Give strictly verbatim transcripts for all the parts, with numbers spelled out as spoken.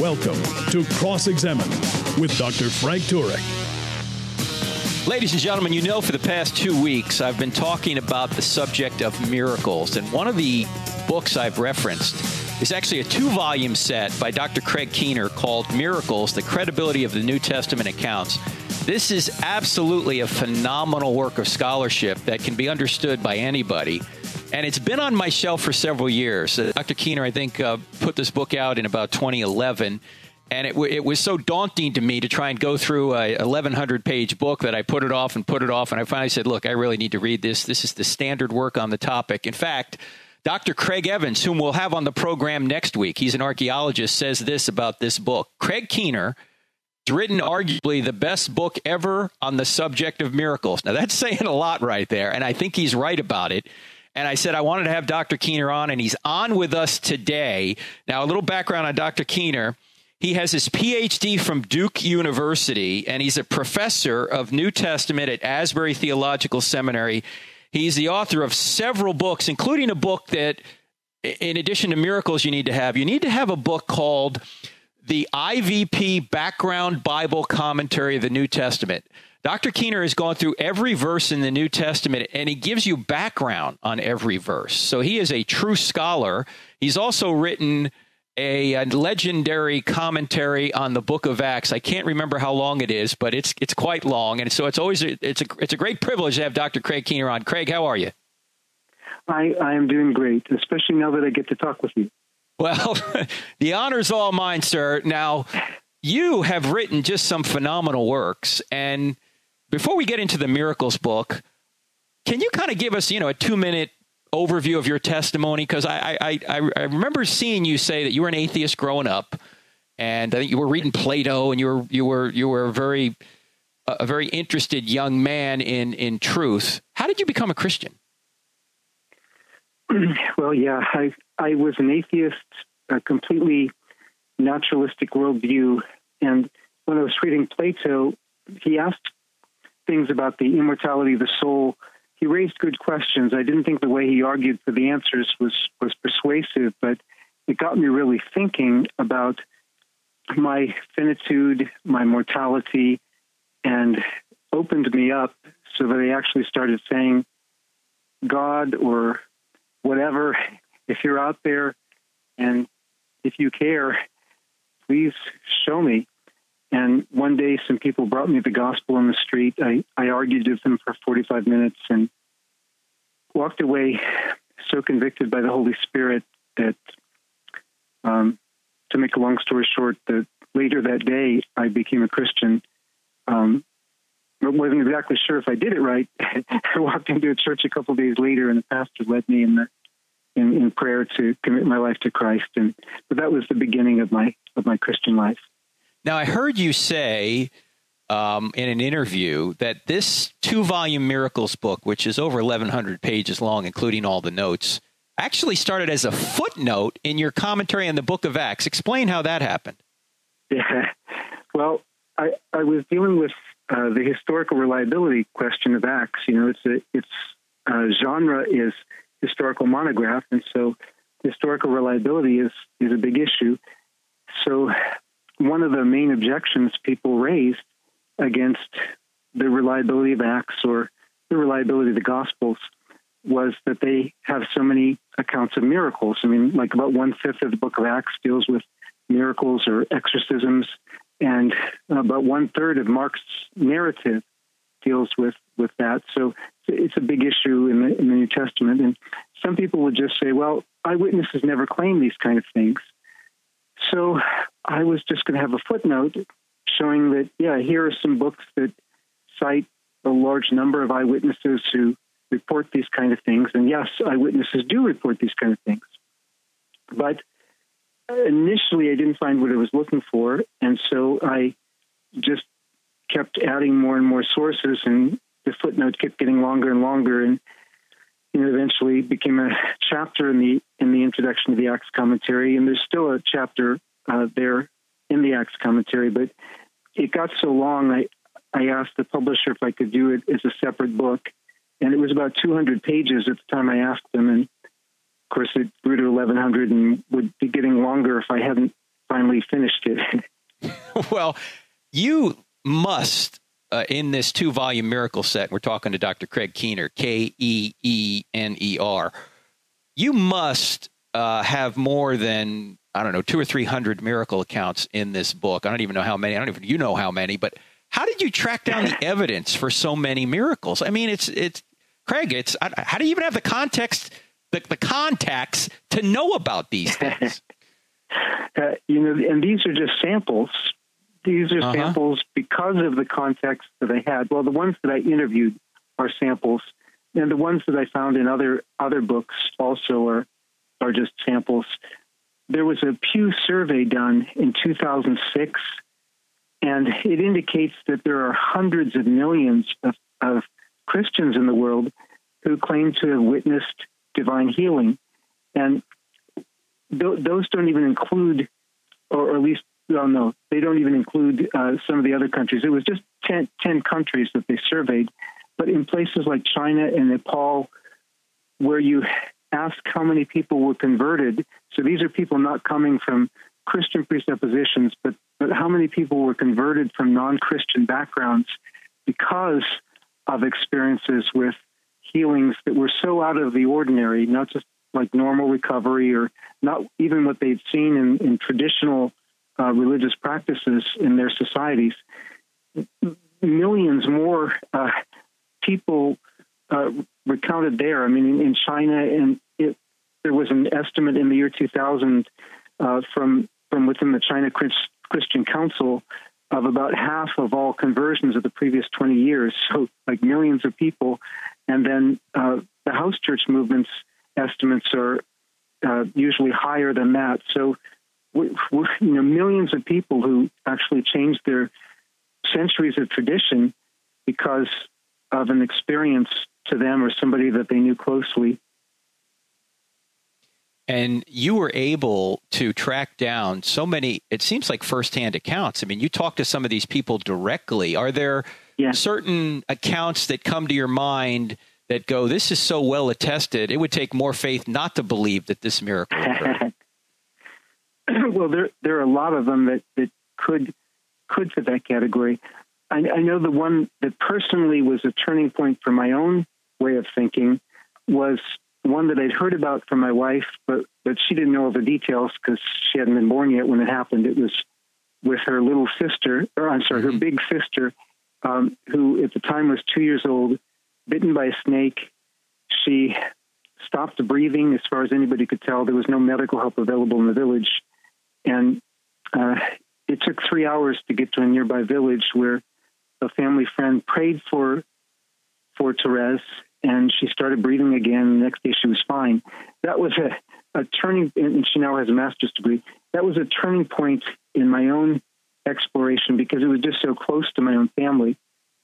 Welcome to Cross-Examine with Doctor Frank Turek. Ladies and gentlemen, you know for the past two weeks I've been talking about the subject of miracles. And one of the books I've referenced is actually a two-volume set by Doctor Craig Keener called Miracles: The Credibility of the New Testament Accounts. This is absolutely a phenomenal work of scholarship that can be understood by anybody. And it's been on my shelf for several years. Uh, Doctor Keener, I think, uh, put this book out in about twenty eleven. And it, w- it was so daunting to me to try and go through a eleven hundred page book that I put it off and put it off. And I finally said, look, I really need to read this. This is the standard work on the topic. In fact, Doctor Craig Evans, whom we'll have on the program next week, he's an archaeologist, says this about this book. Craig Keener has written arguably the best book ever on the subject of miracles. Now, that's saying a lot right there, and I think he's right about it. And I said I wanted to have Doctor Keener on, and he's on with us today. Now, a little background on Doctor Keener. He has his P H D from Duke University, and he's a professor of New Testament at Asbury Theological Seminary. He's the author of several books, including a book that, in addition to miracles, you need to have. You need to have a book called The I V P Background Bible Commentary of the New Testament. Doctor Keener has gone through every verse in the New Testament, and he gives you background on every verse. So he is a true scholar. He's also written a, a legendary commentary on the book of Acts. I can't remember how long it is, but it's it's quite long. And so it's always a, it's a, it's a great privilege to have Doctor Craig Keener on. Craig, how are you? I, I am doing great, especially now that I get to talk with you. Well, the honor's all mine, sir. Now, you have written just some phenomenal works. And before we get into the miracles book, can you kind of give us, you know, a two-minute overview of your testimony? Because I, I, I, I remember seeing you say that you were an atheist growing up, and I think you were reading Plato, and you were you were you were a very a very interested young man in in truth. How did you become a Christian? Well, yeah, I I was an atheist, a completely naturalistic worldview. And when I was reading Plato, he asked things about the immortality of the soul. He raised good questions. I didn't think the way he argued for the answers was, was persuasive, but it got me really thinking about my finitude, my mortality, and opened me up so that I actually started saying, God or whatever, if you're out there and if you care, please show me. And one day, some people brought me the gospel on the street. I, I argued with them for forty-five minutes and walked away so convicted by the Holy Spirit that, um, to make a long story short, that later that day, I became a Christian. Um, I wasn't exactly sure if I did it right. I walked into a church a couple of days later, and the pastor led me in the In, in prayer to commit my life to Christ. And but that was the beginning of my of my Christian life. Now, I heard you say um, in an interview that this two-volume Miracles book, which is over eleven hundred pages long, including all the notes, actually started as a footnote in your commentary on the book of Acts. Explain how that happened. Yeah. Well, I, I was dealing with uh, the historical reliability question of Acts. You know, it's a, its uh, genre is historical monograph, and so historical reliability is, is a big issue. So one of the main objections people raised against the reliability of Acts or the reliability of the Gospels was that they have so many accounts of miracles. I mean, like about one-fifth of the book of Acts deals with miracles or exorcisms, and about one-third of Mark's narrative deals with, with that. So it's a big issue in the, in the New Testament. And some people would just say, well, eyewitnesses never claim these kind of things. So I was just going to have a footnote showing that, yeah, here are some books that cite a large number of eyewitnesses who report these kind of things. And yes, eyewitnesses do report these kind of things. But initially, I didn't find what I was looking for. And so I just kept adding more and more sources, and the footnote kept getting longer and longer, and you know, eventually became a chapter in the in the introduction of the Acts commentary. And there's still a chapter uh, there in the Acts commentary, but it got so long, I, I asked the publisher if I could do it as a separate book. And it was about two hundred pages at the time I asked them. And of course, it grew to eleven hundred and would be getting longer if I hadn't finally finished it. Well, you must, uh, in this two-volume miracle set, we're talking to Doctor Craig Keener, K E E N E R, you must uh, have more than, I don't know, two or three hundred miracle accounts in this book. I don't even know how many. I don't even you know how many, but how did you track down the evidence for so many miracles? I mean, it's it's Craig, it's I, how do you even have the context, the, the contacts to know about these things? uh, you know, and these are just samples. These are uh-huh. samples because of the context that I had. Well, the ones that I interviewed are samples, and the ones that I found in other other books also are are just samples. There was a Pew survey done in two thousand six, and it indicates that there are hundreds of millions of, of Christians in the world who claim to have witnessed divine healing. And th- those don't even include, or, or at least, well, no, they don't even include uh, some of the other countries. It was just ten, ten countries that they surveyed. But in places like China and Nepal, where you ask how many people were converted. So these are people not coming from Christian presuppositions, but, but how many people were converted from non-Christian backgrounds because of experiences with healings that were so out of the ordinary, not just like normal recovery or not even what they'd seen in, in traditional uh, religious practices in their societies. Millions more uh, people uh, recounted there. I mean, in, in China and it, there was an estimate in the year two thousand uh, from from within the China Christ, Christian Council of about half of all conversions of the previous twenty years, so like millions of people. And then uh, the house church movement's estimates are uh, usually higher than that. So we're, we're, you know, millions of people who actually changed their centuries of tradition because of an experience to them or somebody that they knew closely. And you were able to track down so many, it seems like firsthand accounts. I mean, you talk to some of these people directly. Are there yeah. certain accounts that come to your mind that go, this is so well attested, it would take more faith not to believe that this miracle occurred? Well, there there are a lot of them that, that could could fit that category. I, I know the one that personally was a turning point for my own way of thinking was one that I'd heard about from my wife, but, but she didn't know all the details because she hadn't been born yet when it happened. It was with her little sister, or I'm sorry, her big sister, um, who at the time was two years old, bitten by a snake. She stopped breathing as far as anybody could tell. There was no medical help available in the village. And uh, it took three hours to get to a nearby village where a family friend prayed for for Therese, and she started breathing again. The next day, she was fine. That was a, a turning, and she now has a master's degree. That was a turning point in my own exploration because it was just so close to my own family.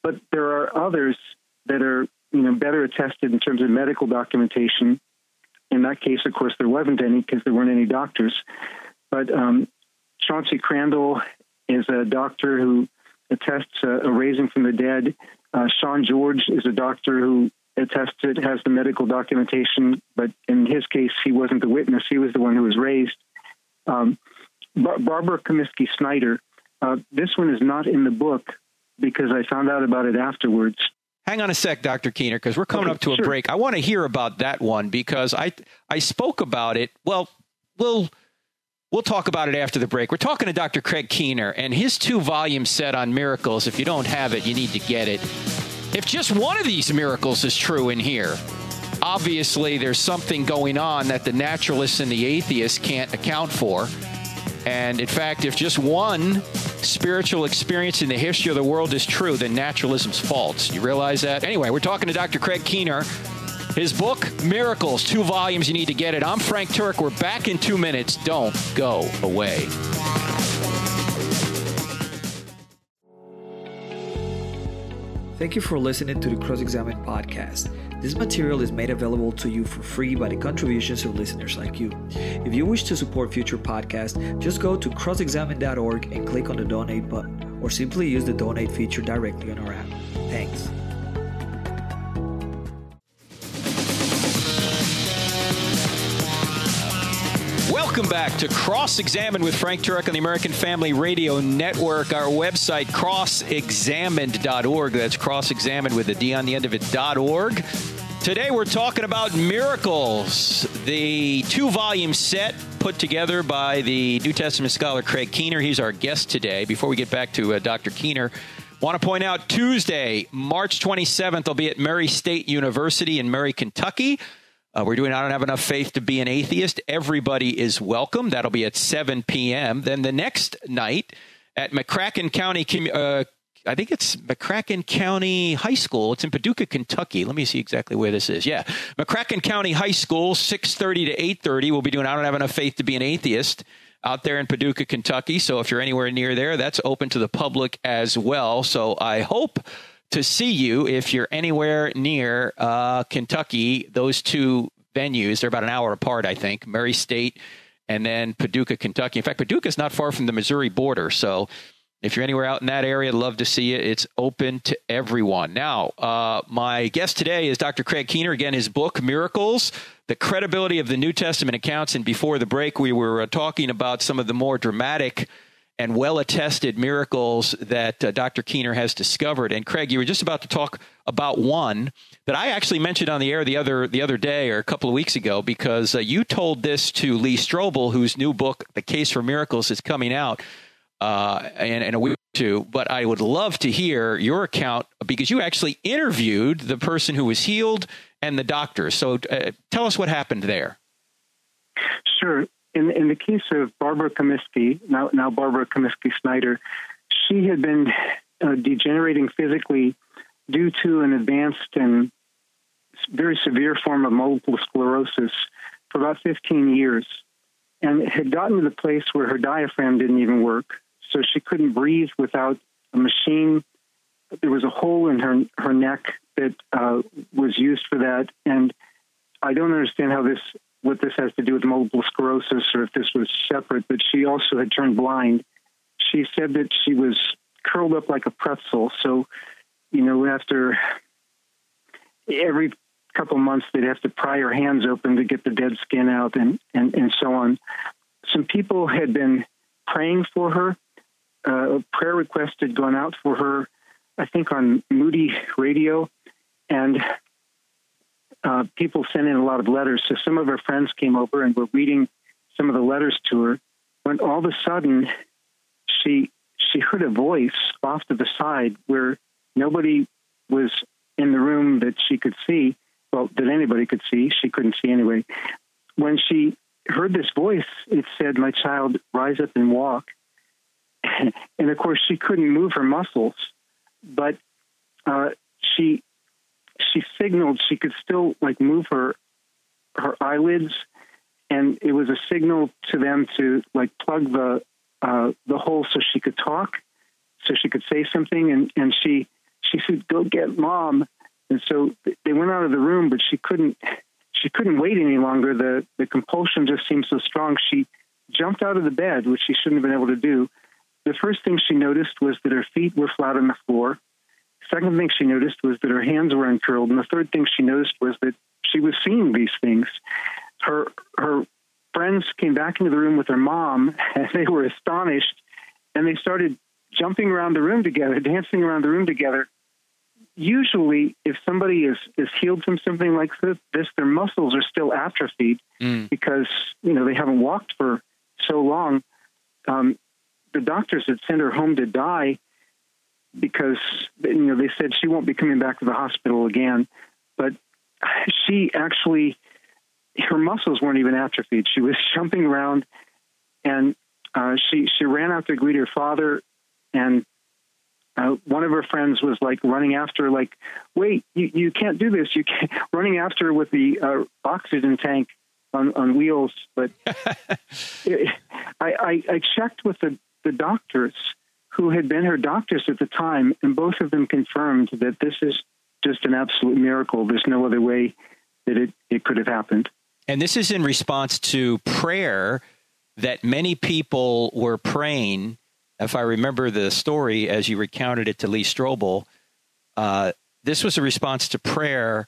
But there are others that are, you know, better attested in terms of medical documentation. In that case, of course, there wasn't any because there weren't any doctors. But um, Chauncey Crandall is a doctor who attests a, a raising from the dead. Uh, Sean George is a doctor who attested, has the medical documentation, but in his case, he wasn't the witness. He was the one who was raised. Um, Bar- Barbara Cummiskey Snyder, uh, this one is not in the book because I found out about it afterwards. Hang on a sec, Doctor Keener, because we're coming okay, up to sure. a break. I want to hear about that one because I I spoke about it. Well, we'll... We'll talk about it after the break. We're talking to Doctor Craig Keener and his two-volume set on miracles. If you don't have it, you need to get it. If just one of these miracles is true in here, obviously there's something going on that the naturalists and the atheists can't account for. And in fact, if just one spiritual experience in the history of the world is true, then naturalism's false. You realize that? Anyway, we're talking to Doctor Craig Keener. His book, Miracles, two volumes. You need to get it. I'm Frank Turek. We're back in two minutes. Don't go away. Thank you for listening to the Cross-Examine podcast. This material is made available to you for free by the contributions of listeners like you. If you wish to support future podcasts, just go to cross examined dot org and click on the donate button, or simply use the donate feature directly on our app. Thanks. Welcome back to Cross-Examine with Frank Turek on the American Family Radio Network. Our website, cross examined dot org. That's cross-examined with a D on the end of it, .org. Today we're talking about Miracles, the two-volume set put together by the New Testament scholar Craig Keener. He's our guest today. Before we get back to uh, Doctor Keener, want to point out Tuesday, March twenty-seventh, I'll be at Murray State University in Murray, Kentucky. Uh, we're doing I Don't Have Enough Faith to Be an Atheist. Everybody is welcome. That'll be at seven p.m. Then the next night at McCracken County, uh, I think it's McCracken County High School. It's in Paducah, Kentucky. Let me see exactly where this is. Yeah, McCracken County High School, six thirty to eight thirty. We'll be doing I Don't Have Enough Faith to Be an Atheist out there in Paducah, Kentucky. So if you're anywhere near there, that's open to the public as well. So I hope to see you if you're anywhere near uh, Kentucky. Those two venues, they're about an hour apart, I think, Murray State and then Paducah, Kentucky. In fact, Paducah is not far from the Missouri border. So if you're anywhere out in that area, I'd love to see you. It's open to everyone. Now, uh, my guest today is Doctor Craig Keener. Again, his book, Miracles, The Credibility of the New Testament Accounts. And before the break, we were uh, talking about some of the more dramatic and well-attested miracles that uh, Doctor Keener has discovered. And Craig, you were just about to talk about one that I actually mentioned on the air the other the other day or a couple of weeks ago, because uh, you told this to Lee Strobel, whose new book, The Case for Miracles, is coming out uh, in, in a week or two. But I would love to hear your account, because you actually interviewed the person who was healed and the doctor. So uh, tell us what happened there. Sure. In, in the case of Barbara Cummiskey, now, now Barbara Cummiskey Snyder, she had been uh, degenerating physically due to an advanced and very severe form of multiple sclerosis for about fifteen years, and had gotten to the place where her diaphragm didn't even work, so she couldn't breathe without a machine. There was a hole in her, her neck that uh, was used for that, and I don't understand how this what this has to do with multiple sclerosis, or if this was separate, but she also had turned blind. She said that she was curled up like a pretzel. So, you know, after every couple months, they'd have to pry her hands open to get the dead skin out and, and, and so on. Some people had been praying for her. Uh, a prayer request had gone out for her, I think on Moody Radio. And Uh, people sent in a lot of letters. So some of her friends came over and were reading some of the letters to her, when all of a sudden she she heard a voice off to the side where nobody was in the room that she could see. Well, that anybody could see. She couldn't see anyway. When she heard this voice, it said, "My child, rise up and walk." And, of course, she couldn't move her muscles, but uh, she... she signaled she could still, like, move her her eyelids, and it was a signal to them to, like, plug the uh, the hole so she could talk, so she could say something. And, and she she said, "Go get Mom." And so they went out of the room, but she couldn't she couldn't wait any longer. The the compulsion just seemed so strong. She jumped out of the bed, which she shouldn't have been able to do. The first thing she noticed was that her feet were flat on the floor. Second thing she noticed was that her hands were uncurled, and the third thing she noticed was that she was seeing these things. Her her friends came back into the room with her mom, and they were astonished, and they started jumping around the room together, dancing around the room together. Usually, if somebody is, is healed from something like this, their muscles are still atrophied mm. because, you know, they haven't walked for so long. Um, the doctors had sent her home to die, because, you know, they said she won't be coming back to the hospital again. But she actually, her muscles weren't even atrophied. She was jumping around, and uh, she she ran out to greet her father, and uh, one of her friends was, like, running after her, like, wait, you, you can't do this. You can't, running after her with the uh, oxygen tank on, on wheels. But it, I, I, I checked with the, the doctors who had been her doctors at the time, and both of them confirmed that this is just an absolute miracle. There's no other way that it, it could have happened. And this is in response to prayer that many people were praying. If I remember the story as you recounted it to Lee Strobel, uh, this was a response to prayer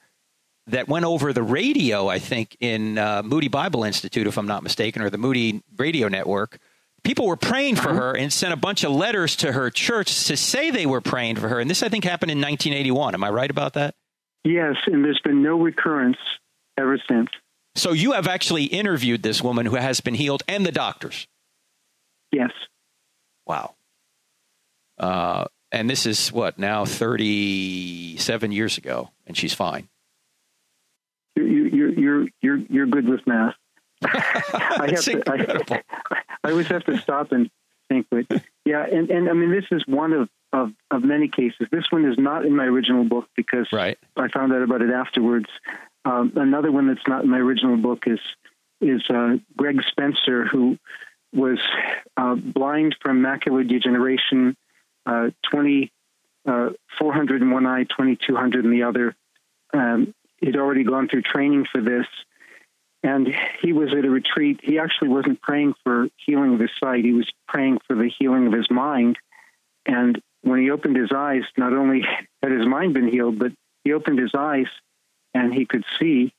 that went over the radio, I think, in uh, Moody Bible Institute, if I'm not mistaken, or the Moody Radio Network. People were praying for her and sent a bunch of letters to her church to say they were praying for her. And this, I think, happened in nineteen eighty-one. Am I right about that? Yes, and there's been no recurrence ever since. So you have actually interviewed this woman who has been healed and the doctors. Yes. Wow. Uh, and this is what, now thirty-seven years ago, and she's fine. You're, you're, you're, you're, you're good with math. I, have to, I, I always have to stop and think, but yeah. And, and I mean, this is one of, of, of many cases. This one is not in my original book because right. I found out about it afterwards. Um, another one that's not in my original book is, is uh, Greg Spencer, who was uh, blind from macular degeneration, uh, four hundred in one eye, twenty-two hundred in the other. Um, he'd already gone through training for this. And he was at a retreat. He actually wasn't praying for healing of his sight. He was praying for the healing of his mind. And when he opened his eyes, not only had his mind been healed, but he opened his eyes and he could see.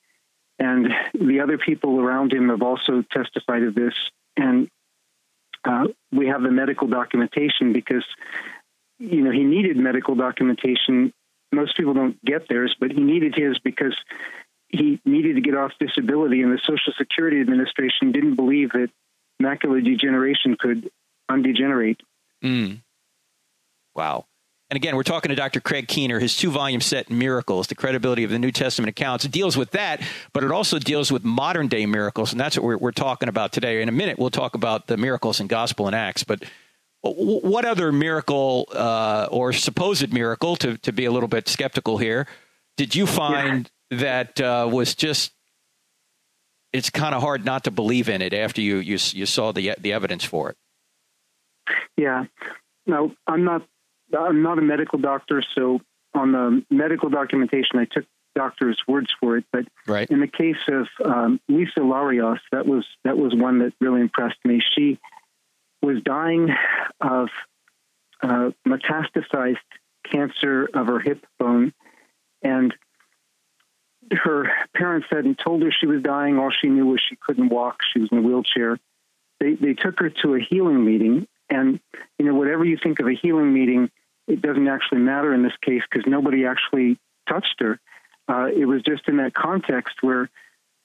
And the other people around him have also testified of this. And uh, we have the medical documentation because, you know, he needed medical documentation. Most people don't get theirs, but he needed his because he needed to get off disability, and the Social Security Administration didn't believe that macular degeneration could undegenerate. Mm. Wow. And again, we're talking to Doctor Craig Keener. His two-volume set, Miracles, The Credibility of the New Testament Accounts, deals with that, but it also deals with modern-day miracles, and that's what we're, we're talking about today. In a minute, we'll talk about the miracles in Gospel and Acts, but what other miracle uh, or supposed miracle, to, to be a little bit skeptical here, did you find... Yeah. That uh, was just, it's kind of hard not to believe in it after you, you you saw the the evidence for it. Yeah. No, I'm not, I'm not a medical doctor. So on the medical documentation, I took doctor's words for it. But right. in the case of um, Lisa Larios, that was, that was one that really impressed me. She was dying of uh, metastasized cancer of her hip bone, and her parents hadn't told her she was dying. All she knew was she couldn't walk. She was in a wheelchair. They they took her to a healing meeting. And, you know, whatever you think of a healing meeting, it doesn't actually matter in this case because nobody actually touched her. Uh, it was just in that context where,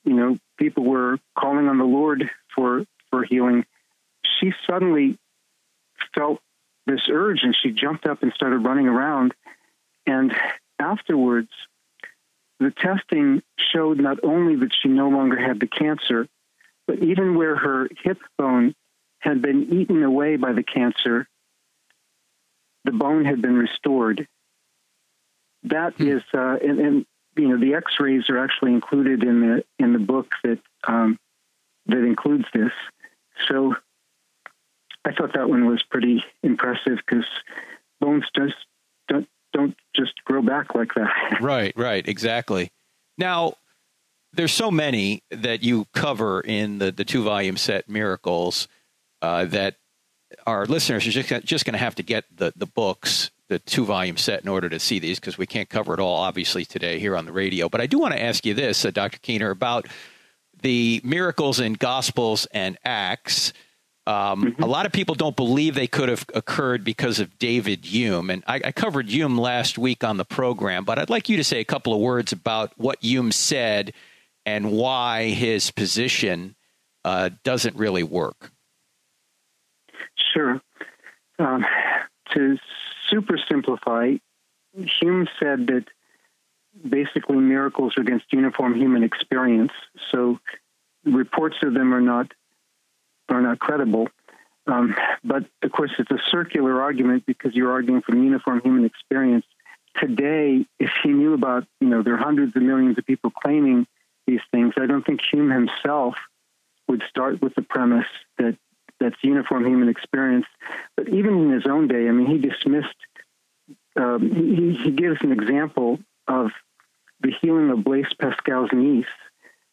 you know, people were calling on the Lord for, for healing. She suddenly felt this urge, and she jumped up and started running around. And afterwards, the testing showed not only that she no longer had the cancer, but even where her hip bone had been eaten away by the cancer, the bone had been restored. That hmm. is, uh, and, and you know, the X-rays are actually included in the in the book that um, that includes this. So I thought that one was pretty impressive because bones just don't. don't just grow back like that. Right, right, exactly. Now, there's so many that you cover in the, the two-volume set, Miracles, uh, that our listeners are just, just going to have to get the, the books, the two-volume set, in order to see these, because we can't cover it all, obviously, today here on the radio. But I do want to ask you this, uh, Doctor Keener, about the miracles in Gospels and Acts. Um, mm-hmm. A lot of people don't believe they could have occurred because of David Hume. And I, I covered Hume last week on the program, but I'd like you to say a couple of words about what Hume said and why his position uh, doesn't really work. Sure. Um, to super simplify, Hume said that basically miracles are against uniform human experience. So reports of them are not are not credible. Um, but, of course, it's a circular argument because you're arguing from uniform human experience. Today, if he knew about, you know, there are hundreds of millions of people claiming these things, I don't think Hume himself would start with the premise that that's uniform human experience. But even in his own day, I mean, he dismissed, um, he, he gives an example of the healing of Blaise Pascal's niece.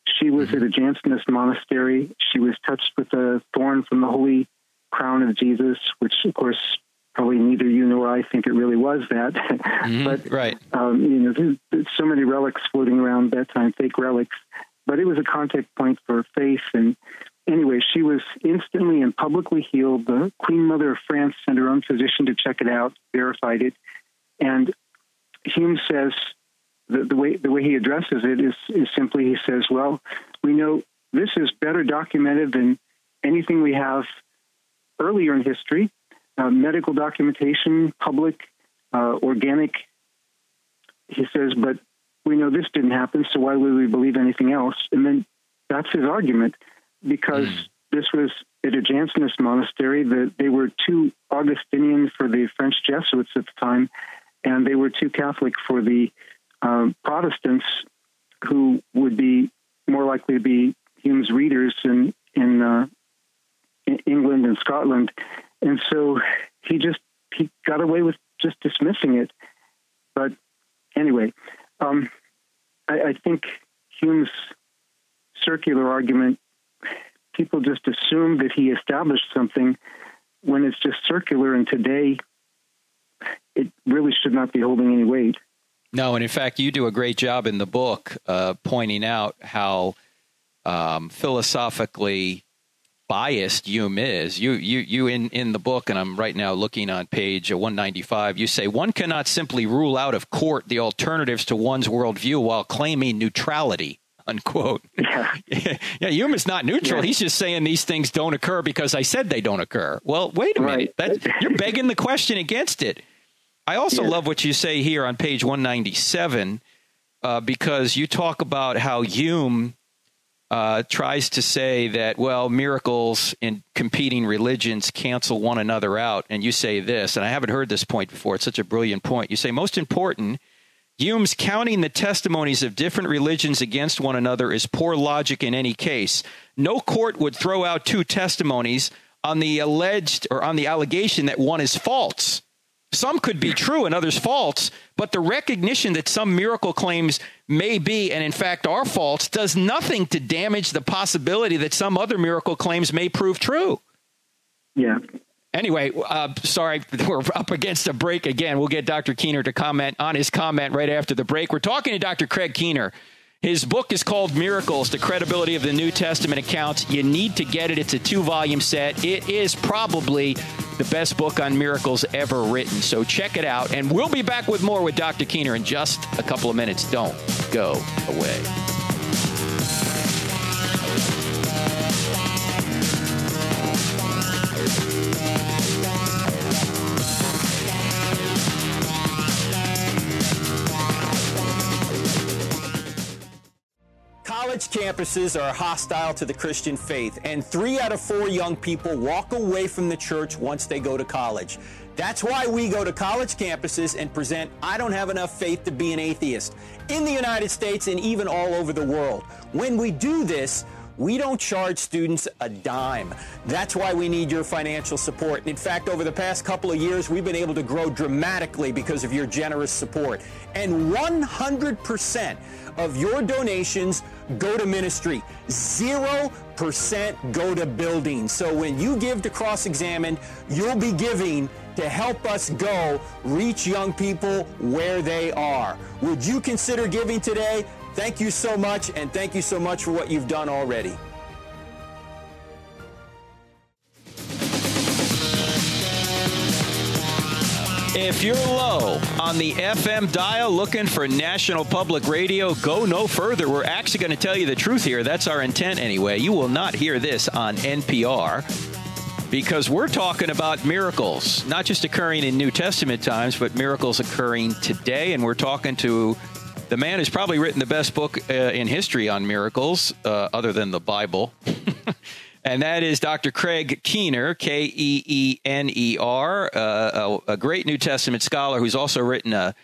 She was at a Jansenist monastery. She was touched with a thorn from the Holy Crown of Jesus, which, of course, probably neither you nor I think it really was that. Mm-hmm. But, right. um, you know, there's, there's so many relics floating around that time, fake relics. But it was a contact point for faith. And anyway, she was instantly and publicly healed. The Queen Mother of France sent her own physician to check it out, verified it. And Hume says, The, the way the way he addresses it is, is simply, he says, well, we know this is better documented than anything we have earlier in history, uh, medical documentation, public, uh, organic. He says, but we know this didn't happen, so why would we believe anything else? And then that's his argument, because mm. this was at a Jansenist monastery. The, they were too Augustinian for the French Jesuits at the time, and they were too Catholic for the Um, Protestants, who would be more likely to be Hume's readers in in, uh, in England and Scotland. And so he just he got away with just dismissing it. But anyway, um, I, I think Hume's circular argument, people just assume that he established something when it's just circular, and today it really should not be holding any weight. No, and in fact, you do a great job in the book uh, pointing out how um, philosophically biased Hume is. You, you, you in, in the book, and I'm right now looking on page one ninety-five, you say, one cannot simply rule out of court the alternatives to one's worldview while claiming neutrality, unquote. Yeah, yeah Hume is not neutral. Yeah. He's just saying these things don't occur because I said they don't occur. Well, wait a right. minute. That, you're begging the question against it. I also yeah. love what you say here on page one ninety-seven, uh, because you talk about how Hume uh, tries to say that, well, miracles and competing religions cancel one another out. And you say this, and I haven't heard this point before. It's such a brilliant point. You say, most important, Hume's counting the testimonies of different religions against one another is poor logic in any case. No court would throw out two testimonies on the alleged or on the allegation that one is false. Some could be true and others false, but the recognition that some miracle claims may be and in fact are false does nothing to damage the possibility that some other miracle claims may prove true. Yeah. Anyway, uh, sorry, we're up against a break again. We'll get Doctor Keener to comment on his comment right after the break. We're talking to Doctor Craig Keener. His book is called Miracles: The Credibility of the New Testament Accounts. You need to get it. It's a two-volume set. It is probably the best book on miracles ever written. So check it out. And we'll be back with more with Doctor Keener in just a couple of minutes. Don't go away. College campuses are hostile to the Christian faith, and three out of four young people walk away from the church once they go to college. That's why we go to college campuses and present I Don't Have Enough Faith to Be an Atheist in the United States and even all over the world. When we do this, we don't charge students a dime. That's why we need your financial support. And in fact, over the past couple of years, we've been able to grow dramatically because of your generous support. And one hundred percent of your donations go to ministry. zero percent go to building. So when you give to Cross-Examined, you'll be giving to help us go reach young people where they are. Would you consider giving today? Thank you so much, and thank you so much for what you've done already. If you're low on the F M dial looking for National Public Radio, go no further. We're actually going to tell you the truth here. That's our intent anyway. You will not hear this on N P R, because we're talking about miracles, not just occurring in New Testament times, but miracles occurring today. And we're talking to the man who's probably written the best book uh, in history on miracles, uh, other than the Bible. And that is Doctor Craig Keener, K E E N E R, uh, a, a great New Testament scholar who's also written an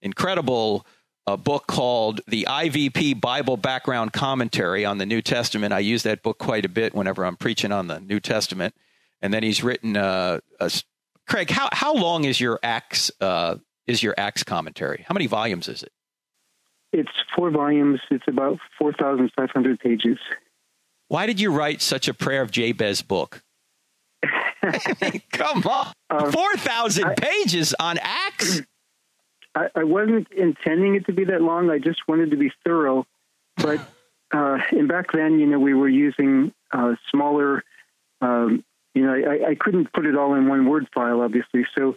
incredible uh, book called the I V P Bible Background Commentary on the New Testament. I use that book quite a bit whenever I'm preaching on the New Testament. And then he's written, uh, a, Craig, how, how long is your Acts, uh, is your Acts commentary? How many volumes is it? It's four volumes. It's about four thousand five hundred pages. Why did you write such a Prayer of Jabez book? I mean, come on. Uh, four thousand pages on Acts? I, I wasn't intending it to be that long. I just wanted to be thorough. But uh, and back then, you know, we were using uh, smaller, um, you know, I, I couldn't put it all in one Word file, obviously. So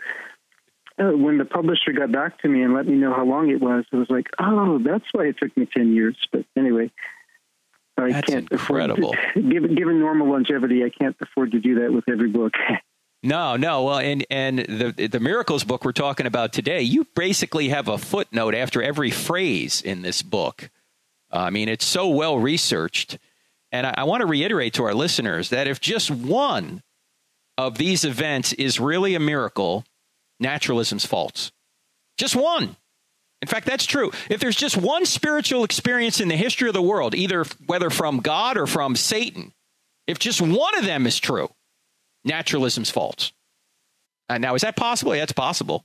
uh, when the publisher got back to me and let me know how long it was, I was like, oh, that's why it took me ten years. But anyway, I that's can't incredible. Afford to, given, given normal longevity, I can't afford to do that with every book. No, no. Well, and, and the the Miracles book we're talking about today, you basically have a footnote after every phrase in this book. I mean, it's so well researched. And I, I want to reiterate to our listeners that if just one of these events is really a miracle, naturalism's false. Just one. In fact, that's true. If there's just one spiritual experience in the history of the world, either whether from God or from Satan, if just one of them is true, naturalism's false. And now, is that possible? Yeah, it's possible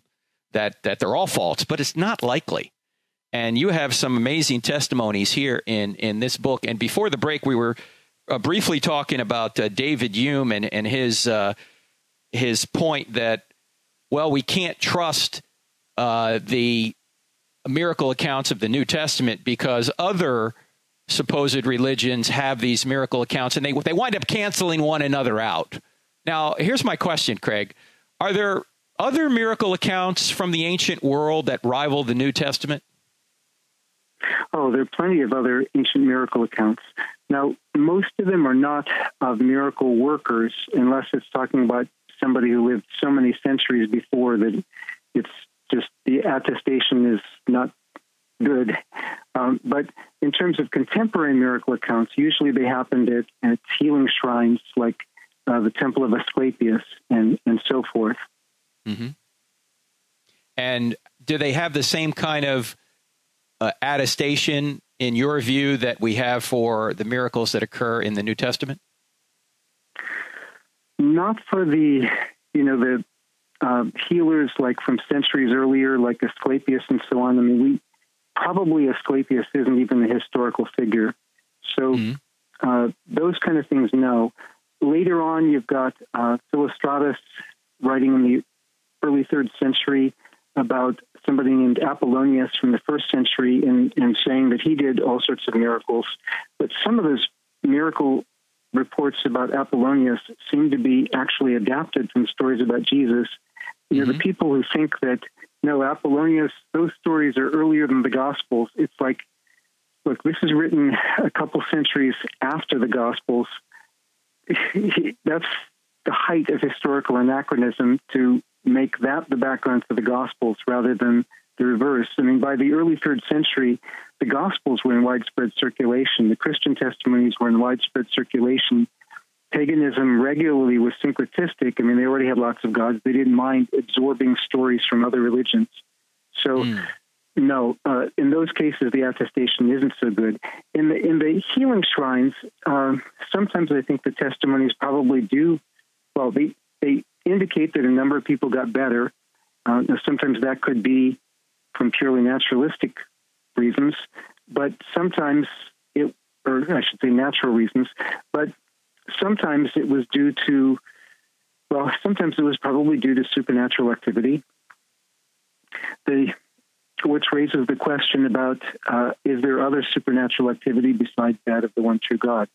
that that they're all false, but it's not likely. And you have some amazing testimonies here in, in this book. And before the break, we were uh, briefly talking about uh, David Hume and, and his uh, his point that, well, we can't trust uh, the miracle accounts of the New Testament because other supposed religions have these miracle accounts and they they wind up canceling one another out. Now, here's my question, Craig. Are there other miracle accounts from the ancient world that rival the New Testament? Oh, there are plenty of other ancient miracle accounts. Now, most of them are not of miracle workers, unless it's talking about somebody who lived so many centuries before that it's just the attestation is not good. Um, but in terms of contemporary miracle accounts, usually they happened at, at healing shrines like uh, the Temple of Asclepius and, and so forth. Mm-hmm. And do they have the same kind of Uh, attestation, in your view, that we have for the miracles that occur in the New Testament? Not for the, you know, the uh, healers like from centuries earlier, like Asclepius and so on. I mean, we probably Asclepius isn't even a historical figure. So mm-hmm. uh, those kind of things, no. Later on, you've got uh, Philostratus writing in the early third century about somebody named Apollonius from the first century and, and saying that he did all sorts of miracles. But some of those miracle reports about Apollonius seem to be actually adapted from stories about Jesus. You mm-hmm. know, the people who think that, no, Apollonius, those stories are earlier than the Gospels. It's like, look, this is written a couple centuries after the Gospels. That's the height of historical anachronism to make that the background for the Gospels rather than the reverse. I mean, by the early third century, the Gospels were in widespread circulation. The Christian testimonies were in widespread circulation. Paganism regularly was syncretistic. I mean, they already had lots of gods. They didn't mind absorbing stories from other religions. So, mm. no, uh, in those cases, the attestation isn't so good. In the, in the healing shrines, uh, sometimes I think the testimonies probably do, well, they, they indicate that a number of people got better. Uh, sometimes that could be from purely naturalistic reasons, but sometimes it, or I should say natural reasons, but sometimes it was due to, well, sometimes it was probably due to supernatural activity. The, which raises the question about, uh, is there other supernatural activity besides that of the one true God?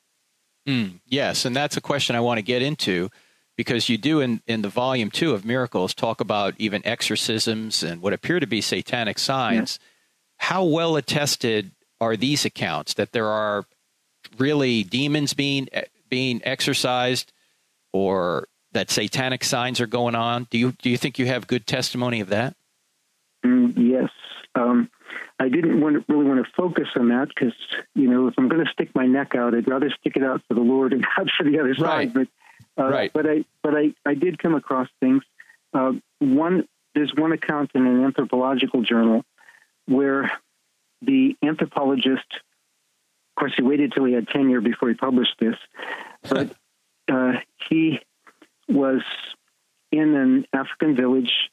Mm, yes. And that's a question I want to get into, because you do in, in the volume two of Miracles talk about even exorcisms and what appear to be satanic signs. Yeah. How well attested are these accounts that there are really demons being being exorcised or that satanic signs are going on? Do you do you think you have good testimony of that? Mm, yes. Um, I didn't want to, really want to focus on that because, you know, if I'm going to stick my neck out, I'd rather stick it out for the Lord and not for the other right. side. But Uh, right. But I, but I, I did come across things. Uh, one, there's one account in an anthropological journal where the anthropologist, of course, he waited till he had tenure before he published this, but uh, he was in an African village,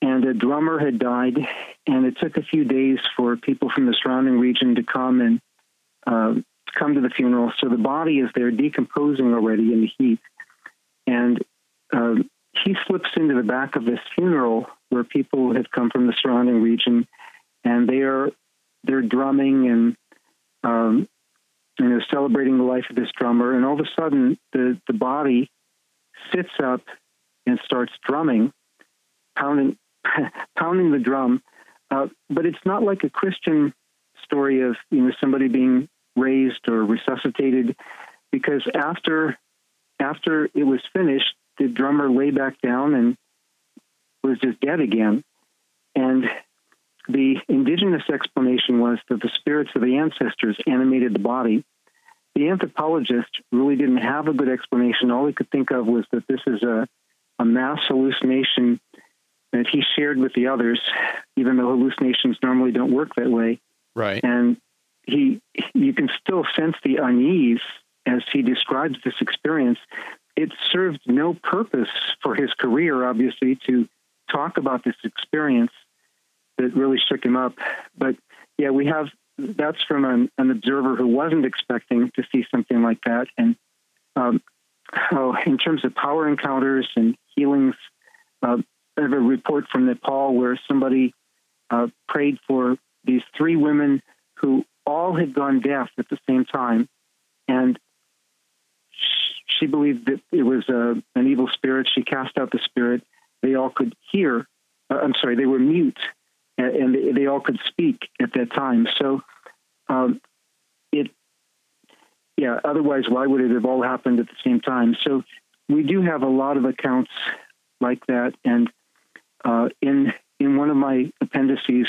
and a drummer had died, and it took a few days for people from the surrounding region to come and uh, come to the funeral. So the body is there decomposing already in the heat. And uh, he slips into the back of this funeral where people have come from the surrounding region, and they are they're drumming and um, and they're celebrating the life of this drummer. And all of a sudden, the, the body sits up and starts drumming, pounding pounding the drum. Uh, but it's not like a Christian story of, you know, somebody being raised or resuscitated, because after after it was finished, the drummer lay back down and was just dead again. And the indigenous explanation was that the spirits of the ancestors animated the body. The anthropologist really didn't have a good explanation. All he could think of was that this is a, a mass hallucination that he shared with the others, even though hallucinations normally don't work that way. Right. And he, you can still sense the unease as he describes this experience. It served no purpose for his career, obviously, to talk about this experience that really shook him up. But yeah, we have, that's from an, an observer who wasn't expecting to see something like that. And um, oh, in terms of power encounters and healings, uh, I have a report from Nepal where somebody uh, prayed for these three women who all had gone deaf at the same time. And she believed that it was uh, an evil spirit. She cast out the spirit. They all could hear. Uh, I'm sorry, they were mute, and, and they all could speak at that time. So um, it, yeah, otherwise, why would it have all happened at the same time? So we do have a lot of accounts like that. And uh, in in one of my appendices,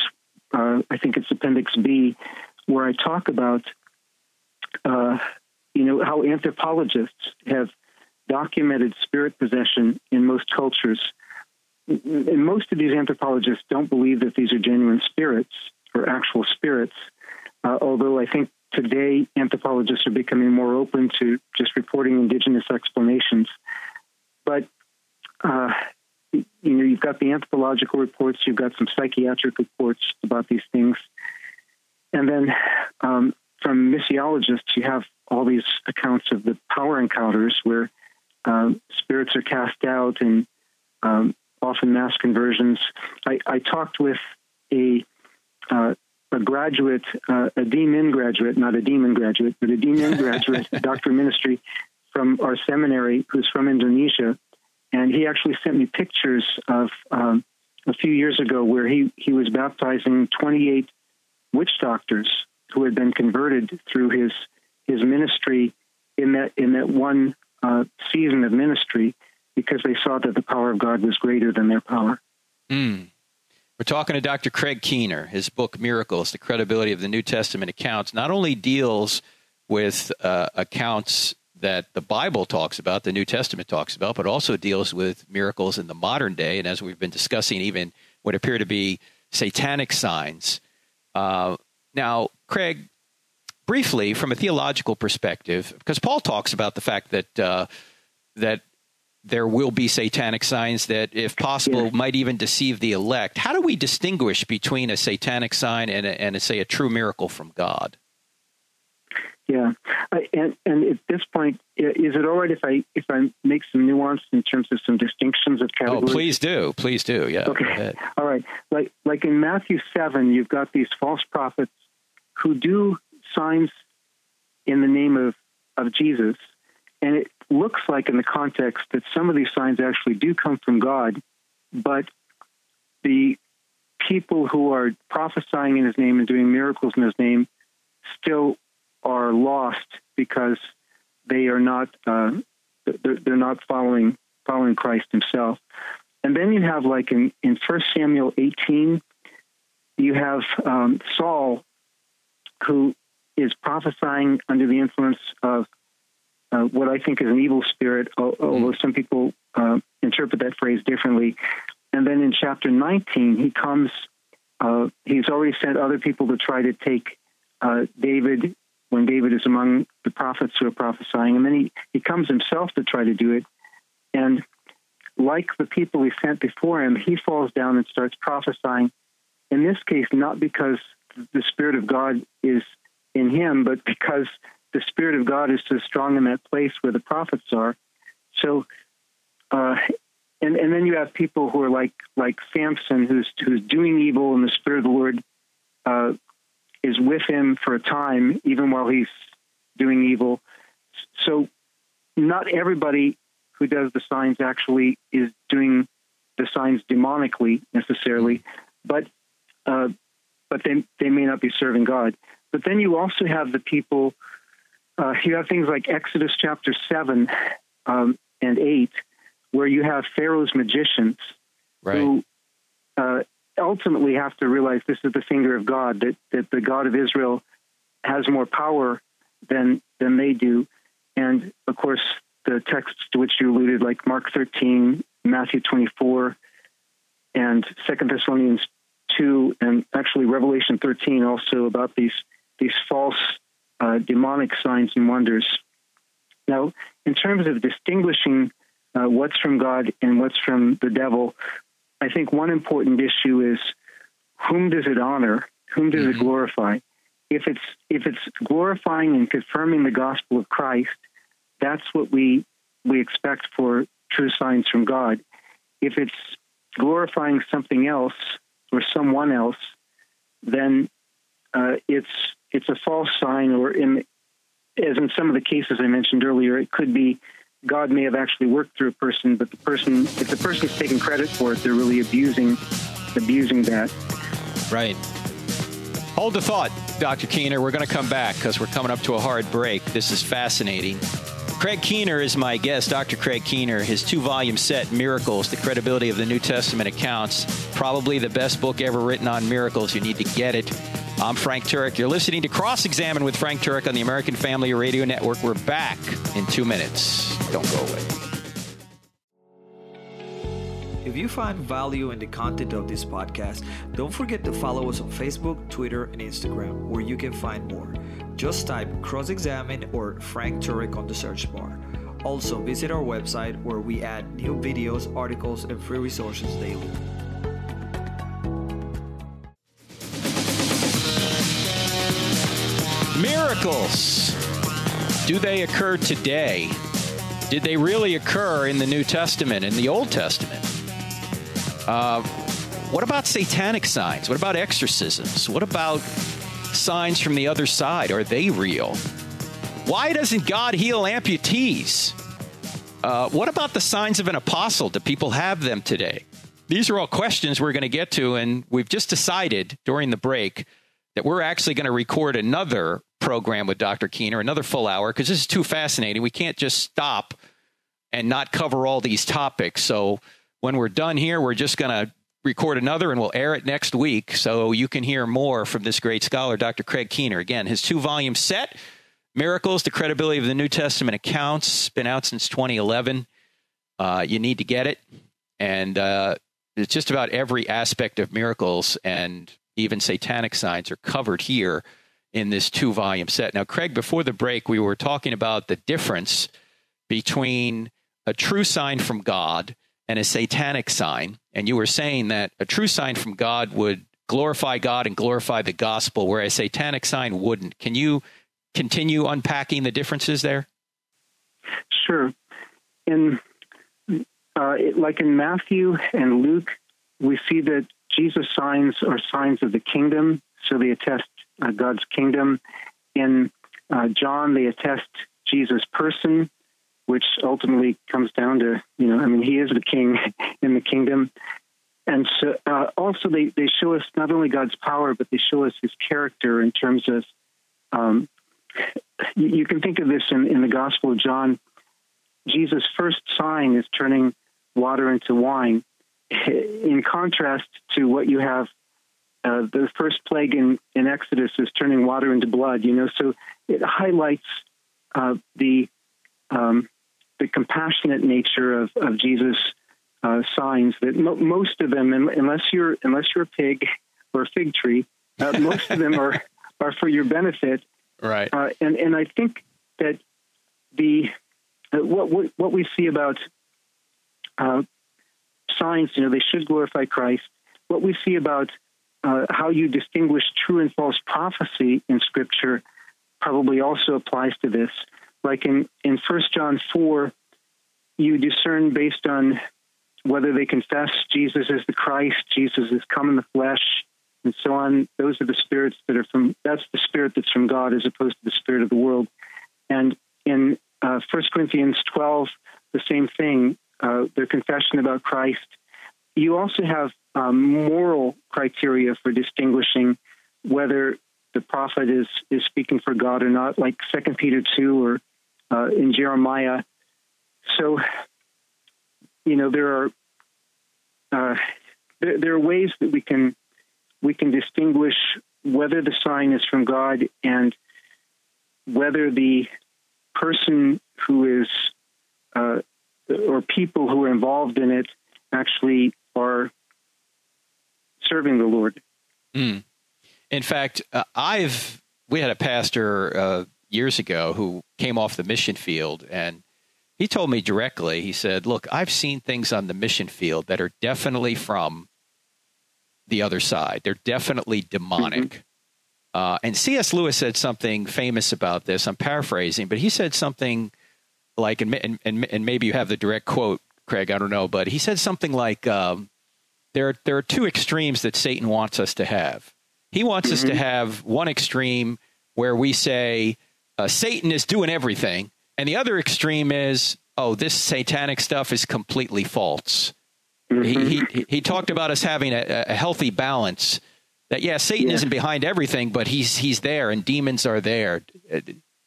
uh, I think it's Appendix B, where I talk about uh you know, how anthropologists have documented spirit possession in most cultures. And most of these anthropologists don't believe that these are genuine spirits or actual spirits, uh, although I think today anthropologists are becoming more open to just reporting indigenous explanations. But, uh, you know, you've got the anthropological reports, you've got some psychiatric reports about these things. And then um, from missiologists, you have all these accounts of the power encounters where um, spirits are cast out and um, often mass conversions. I, I talked with a uh, a graduate, uh, a D Min graduate, not a demon graduate, but a D Min graduate, a doctor of ministry from our seminary, who's from Indonesia. And he actually sent me pictures of um, a few years ago where he, he was baptizing twenty-eight witch doctors who had been converted through his his ministry in that in that one uh, season of ministry, because they saw that the power of God was greater than their power. Mm. We're talking to Doctor Craig Keener. His book, Miracles: The Credibility of the New Testament Accounts, not only deals with uh, accounts that the Bible talks about, the New Testament talks about, but also deals with miracles in the modern day. And as we've been discussing, even what appear to be satanic signs. Uh, now, Craig, briefly, from a theological perspective, because Paul talks about the fact that uh, that there will be satanic signs that, if possible, yeah. might even deceive the elect. How do we distinguish between a satanic sign and, a, and a, say, a true miracle from God? Yeah, I, and, and at this point, is it all right if I if I make some nuance in terms of some distinctions of categories? Oh, please do, please do. Yeah. Okay. All right. Like like in Matthew seven, you've got these false prophets who do signs in the name of, of Jesus. And it looks like in the context that some of these signs actually do come from God, but the people who are prophesying in his name and doing miracles in his name still are lost because they are not, uh, they're, they're not following, following Christ himself. And then you have, like in, in First Samuel eighteen, you have um, Saul, who is prophesying under the influence of uh, what I think is an evil spirit, although some people uh, interpret that phrase differently. And then in chapter nineteen, he comes, uh, he's already sent other people to try to take uh, David when David is among the prophets who are prophesying. And then he, he comes himself to try to do it. And like the people he sent before him, he falls down and starts prophesying. In this case, not because the Spirit of God is in him, but because the Spirit of God is so strong in that place where the prophets are. So, uh, and and then you have people who are like like Samson, who's who's doing evil, and the Spirit of the Lord uh, is with him for a time, even while he's doing evil. So, not everybody who does the signs actually is doing the signs demonically necessarily, but uh, but they they may not be serving God. But then you also have the people. Uh, you have things like Exodus chapter seven um, and eight, where you have Pharaoh's magicians, right, who uh, ultimately have to realize this is the finger of God, that, that the God of Israel has more power than than they do. And, of course, the texts to which you alluded, like Mark thirteen, Matthew twenty-four, and Second Thessalonians two, and actually Revelation thirteen also about these, these false Uh, demonic signs and wonders. Now, in terms of distinguishing uh, what's from God and what's from the devil, I think one important issue is whom does it honor? Whom does it glorify? If it's if it's glorifying and confirming the gospel of Christ, that's what we we expect for true signs from God. If it's glorifying something else or someone else, then uh, it's It's a false sign, or in, as in some of the cases I mentioned earlier, it could be God may have actually worked through a person, but the person, if the person is taking credit for it, they're really abusing, abusing that. Right. Hold the thought, Doctor Keener. We're going to come back because we're coming up to a hard break. This is fascinating. Craig Keener is my guest, Doctor Craig Keener. His two-volume set, Miracles: The Credibility of the New Testament Accounts, probably the best book ever written on miracles. You need to get it. I'm Frank Turek. You're listening to Cross-Examine with Frank Turek on the American Family Radio Network. We're back in two minutes. Don't go away. If you find value in the content of this podcast, don't forget to follow us on Facebook, Twitter, and Instagram, where you can find more. Just type Cross-Examine or Frank Turek on the search bar. Also, visit our website, where we add new videos, articles, and free resources daily. Miracles. Do they occur today? Did they really occur in the New Testament, in the Old Testament? Uh, what about satanic signs? What about exorcisms? What about signs from the other side? Are they real? Why doesn't God heal amputees? Uh, what about the signs of an apostle? Do people have them today? These are all questions we're going to get to, and we've just decided during the break that we're actually going to record another program with Doctor Keener, another full hour, because this is too fascinating. We can't just stop and not cover all these topics. So when we're done here, we're just going to record another, and we'll air it next week. So you can hear more from this great scholar, Doctor Craig Keener. Again, his two-volume set, Miracles: The Credibility of the New Testament Accounts, been out since twenty eleven. Uh, you need to get it. And uh, it's just about every aspect of miracles, and even satanic signs are covered here in this two-volume set. Now, Craig, before the break, we were talking about the difference between a true sign from God and a satanic sign. And you were saying that a true sign from God would glorify God and glorify the gospel, whereas a satanic sign wouldn't. Can you continue unpacking the differences there? Sure. In, uh, it, like in Matthew and Luke, we see that Jesus' signs are signs of the kingdom, so they attest uh, God's kingdom. In uh, John, they attest Jesus' person, which ultimately comes down to, you know, I mean, he is the king in the kingdom. And so uh, also they, they show us not only God's power, but they show us his character in terms of, um, you, you can think of this in, in the Gospel of John. Jesus' first sign is turning water into wine, in contrast to what you have. Uh, the first plague in, in Exodus is turning water into blood, you know, so it highlights uh, the um, the compassionate nature of, of Jesus' uh, signs, that mo- most of them, unless you're unless you're a pig or a fig tree, uh, most of them are, are for your benefit. Right. Uh, and, and I think that the uh, what, what what we see about uh, signs, you know, they should glorify Christ. What we see about uh, how you distinguish true and false prophecy in Scripture probably also applies to this. Like in, in First John four, you discern based on whether they confess Jesus is the Christ, Jesus is come in the flesh, and so on. Those are the spirits that are from, that's the spirit that's from God as opposed to the spirit of the world. And in uh, First Corinthians twelve, the same thing, uh, their confession about Christ. You also have um, moral criteria for distinguishing whether the prophet is, is speaking for God or not, like Second Peter two or uh, in Jeremiah. So, you know, there are uh, there, there are ways that we can we can distinguish whether the sign is from God and whether the person who is uh, or people who are involved in it actually are serving the Lord. Mm. In fact, uh, I've we had a pastor uh, years ago who came off the mission field, and he told me directly, he said, look, I've seen things on the mission field that are definitely from the other side. They're definitely demonic. Mm-hmm. Uh, and C S. Lewis said something famous about this. I'm paraphrasing, but he said something like, and, and, and, and maybe you have the direct quote, Craig, I don't know, but he said something like, um, there, there are two extremes that Satan wants us to have. He wants mm-hmm. us to have one extreme where we say, uh, Satan is doing everything. And the other extreme is, oh, this satanic stuff is completely false. Mm-hmm. He, he he talked about us having a, a healthy balance that, yeah, Satan yeah. isn't behind everything, but he's he's there and demons are there.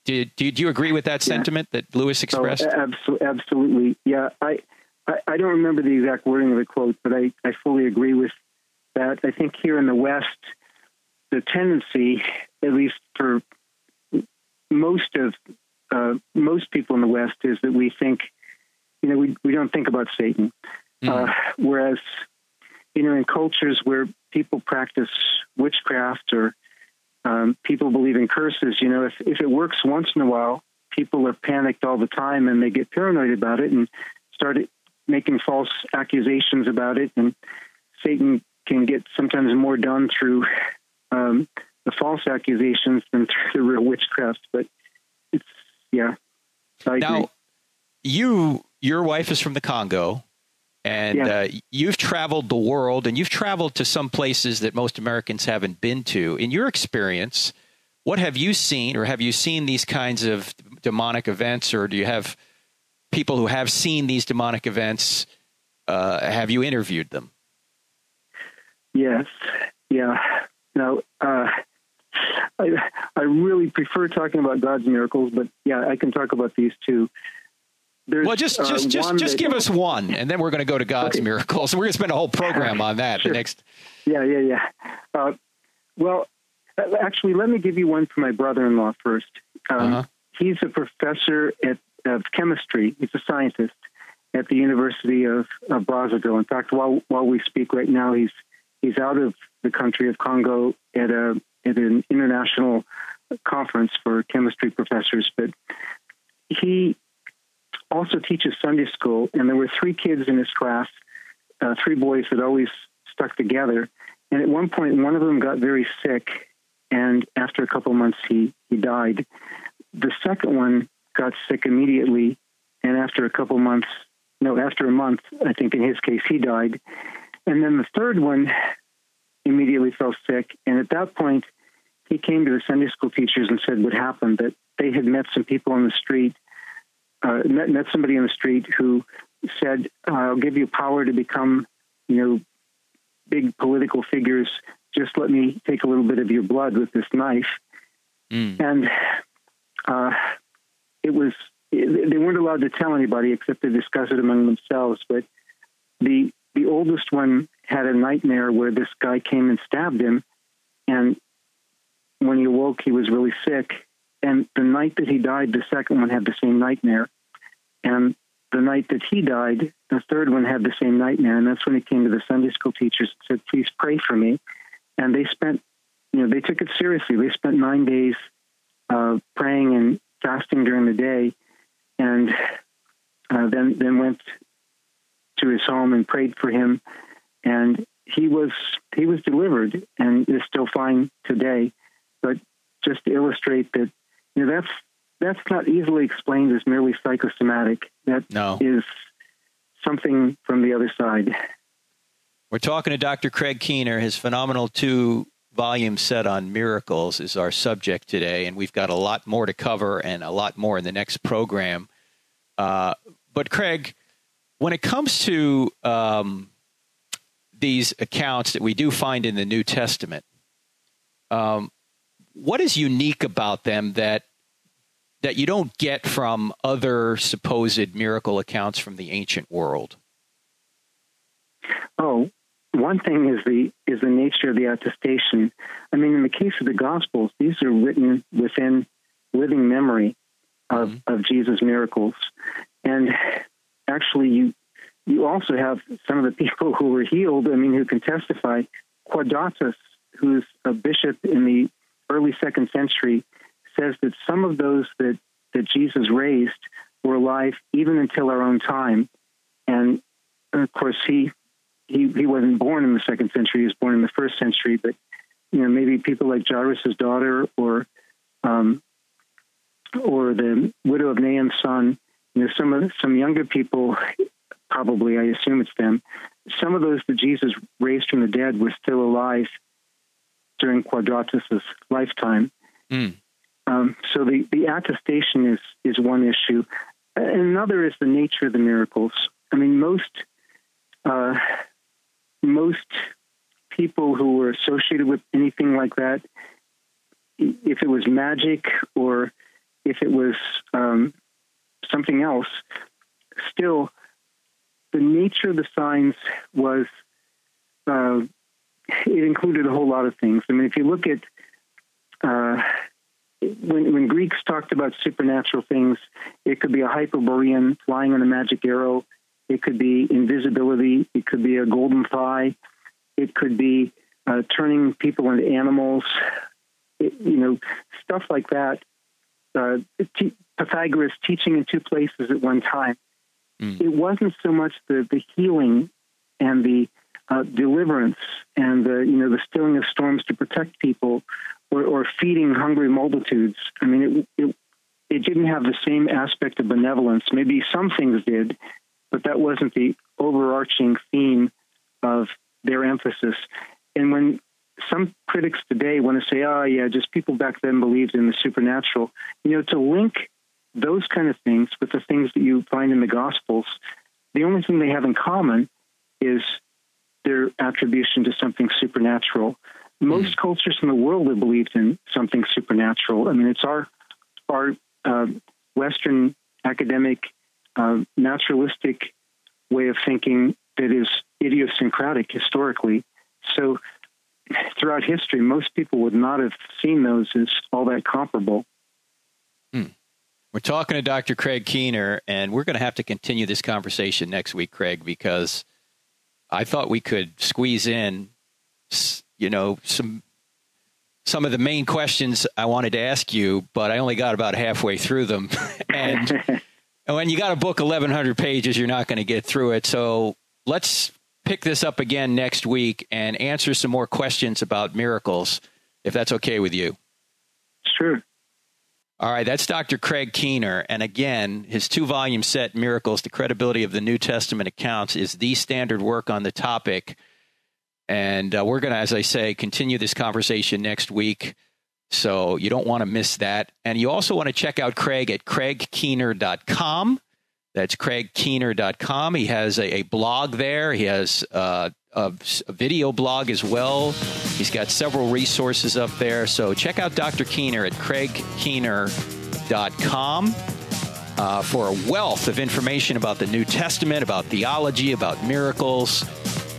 Do, do, do you agree with that sentiment yeah. that Lewis expressed? Oh, absolutely. Yeah, I, I, I don't remember the exact wording of the quote, but I, I fully agree with that. I think here in the West, the tendency, at least for most of Uh, most people in the West, is that we think, you know, we, we don't think about Satan. Mm. Uh, whereas, you know, in cultures where people practice witchcraft or um, people believe in curses, you know, if, if it works once in a while, people are panicked all the time and they get paranoid about it and start making false accusations about it. And Satan can get sometimes more done through um, the false accusations than through the real witchcraft. But it's, yeah. I now, agree. you, your wife is from the Congo, and yeah. uh, you've traveled the world, and you've traveled to some places that most Americans haven't been to. In your experience, what have you seen, or have you seen these kinds of demonic events, or do you have people who have seen these demonic events? Uh, have you interviewed them? Yes. Yeah. No. Uh, I, I really prefer talking about God's miracles, but yeah, I can talk about these too. There's, well, just just uh, just, just give us one, and then we're going to go to God's okay. miracles. We're going to spend a whole program on that. Sure. The next, yeah, yeah, yeah. Uh, well, actually, let me give you one for my brother-in-law first. Um, uh-huh. He's a professor at of chemistry. He's a scientist at the University of, of Brazzaville. In fact, while while we speak right now, he's he's out of the country of Congo at a at an international conference for chemistry professors, but he also teaches Sunday school. And there were three kids in his class, uh, three boys that always stuck together. And at one point, one of them got very sick. And after a couple months, he, he died. The second one got sick immediately. And after a couple months, no, after a month, I think in his case, he died. And then the third one immediately fell sick. And at that point, he came to the Sunday school teachers and said what happened, that they had met some people on the street, uh, met, met somebody on the street who said, I'll give you power to become, you know, big political figures. Just let me take a little bit of your blood with this knife. Mm. And uh, it was, they weren't allowed to tell anybody except to discuss it among themselves. But the, the oldest one had a nightmare where this guy came and stabbed him. And when he awoke, he was really sick. And the night that he died, the second one had the same nightmare. And the night that he died, the third one had the same nightmare. And that's when he came to the Sunday school teachers and said, please pray for me. And they spent, you know, they took it seriously. They spent nine days uh, praying and fasting during the day. And uh, then, then went to his home and prayed for him, and he was he was delivered and is still fine today. But just to illustrate that, you know, that's that's not easily explained as merely psychosomatic. That no. is something from the other side. We're talking to Doctor Craig Keener. His phenomenal two-volume set on miracles is our subject today, and we've got a lot more to cover and a lot more in the next program. Uh, but, Craig, when it comes to um, these accounts that we do find in the New Testament, um, what is unique about them that that you don't get from other supposed miracle accounts from the ancient world? Oh, one thing is the is the nature of the attestation. I mean, in the case of the Gospels, these are written within living memory of, mm-hmm. of Jesus' miracles. And actually, you you also have some of the people who were healed, I mean, who can testify. Quadatus, who's a bishop in the early second century, says that some of those that, that Jesus raised were alive even until our own time. And, of course, he... He he wasn't born in the second century. He was born in the first century. But you know, maybe people like Jairus' daughter, or um, or the widow of Naam's son. You know, some of some younger people, probably I assume it's them. Some of those that Jesus raised from the dead were still alive during Quadratus' lifetime. Mm. Um, so the, the attestation is is one issue. Another is the nature of the miracles. I mean, most. Uh, Most people who were associated with anything like that, if it was magic or if it was um, something else, still the nature of the signs was, uh, it included a whole lot of things. I mean, if you look at, uh, when, when Greeks talked about supernatural things, it could be a Hyperborean flying on a magic arrow. It could be invisibility. It could be a golden thigh. It could be uh, turning people into animals. It, you know, stuff like that. Uh, te- Pythagoras teaching in two places at one time. Mm. It wasn't so much the, the healing and the uh, deliverance and the you know the stilling of storms to protect people, or, or feeding hungry multitudes. I mean, it, it it didn't have the same aspect of benevolence. Maybe some things did. But that wasn't the overarching theme of their emphasis. And when some critics today want to say, oh, yeah, just people back then believed in the supernatural, you know, to link those kind of things with the things that you find in the Gospels, the only thing they have in common is their attribution to something supernatural. Most mm-hmm. cultures in the world have believed in something supernatural. I mean, it's our, our uh, Western academic Uh, naturalistic way of thinking that is idiosyncratic historically. So throughout history, most people would not have seen those as all that comparable. Hmm. We're talking to Doctor Craig Keener, and we're going to have to continue this conversation next week, Craig, because I thought we could squeeze in, you know, some some of the main questions I wanted to ask you, but I only got about halfway through them. and And when you got a book, eleven hundred pages, you're not going to get through it. So let's pick this up again next week and answer some more questions about miracles, if that's okay with you. Sure. All right. That's Doctor Craig Keener. And again, his two-volume set, Miracles: The Credibility of the New Testament Accounts, is the standard work on the topic. And uh, we're going to, as I say, continue this conversation next week. So you don't want to miss that. And you also want to check out Craig at craig keener dot com. That's craig keener dot com. He has a, a blog there. He has uh, a, a video blog as well. He's got several resources up there. So check out Doctor Keener at craig keener dot com uh, for a wealth of information about the New Testament, about theology, about miracles.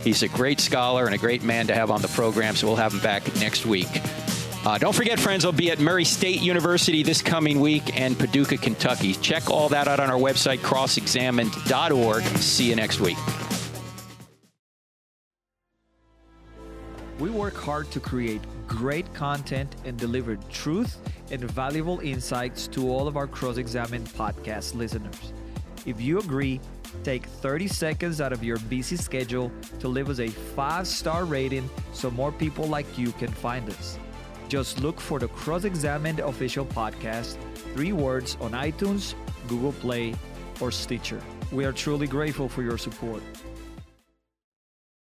He's a great scholar and a great man to have on the program. So we'll have him back next week. Uh, don't forget, friends, I'll be at Murray State University this coming week and Paducah, Kentucky. Check all that out on our website, cross examined dot org. See you next week. We work hard to create great content and deliver truth and valuable insights to all of our Cross-Examined podcast listeners. If you agree, Take thirty seconds out of your busy schedule to leave us a five-star rating so more people like you can find us. Just look for the Cross-Examined official podcast, three words, on iTunes, Google Play, or Stitcher. We are truly grateful for your support.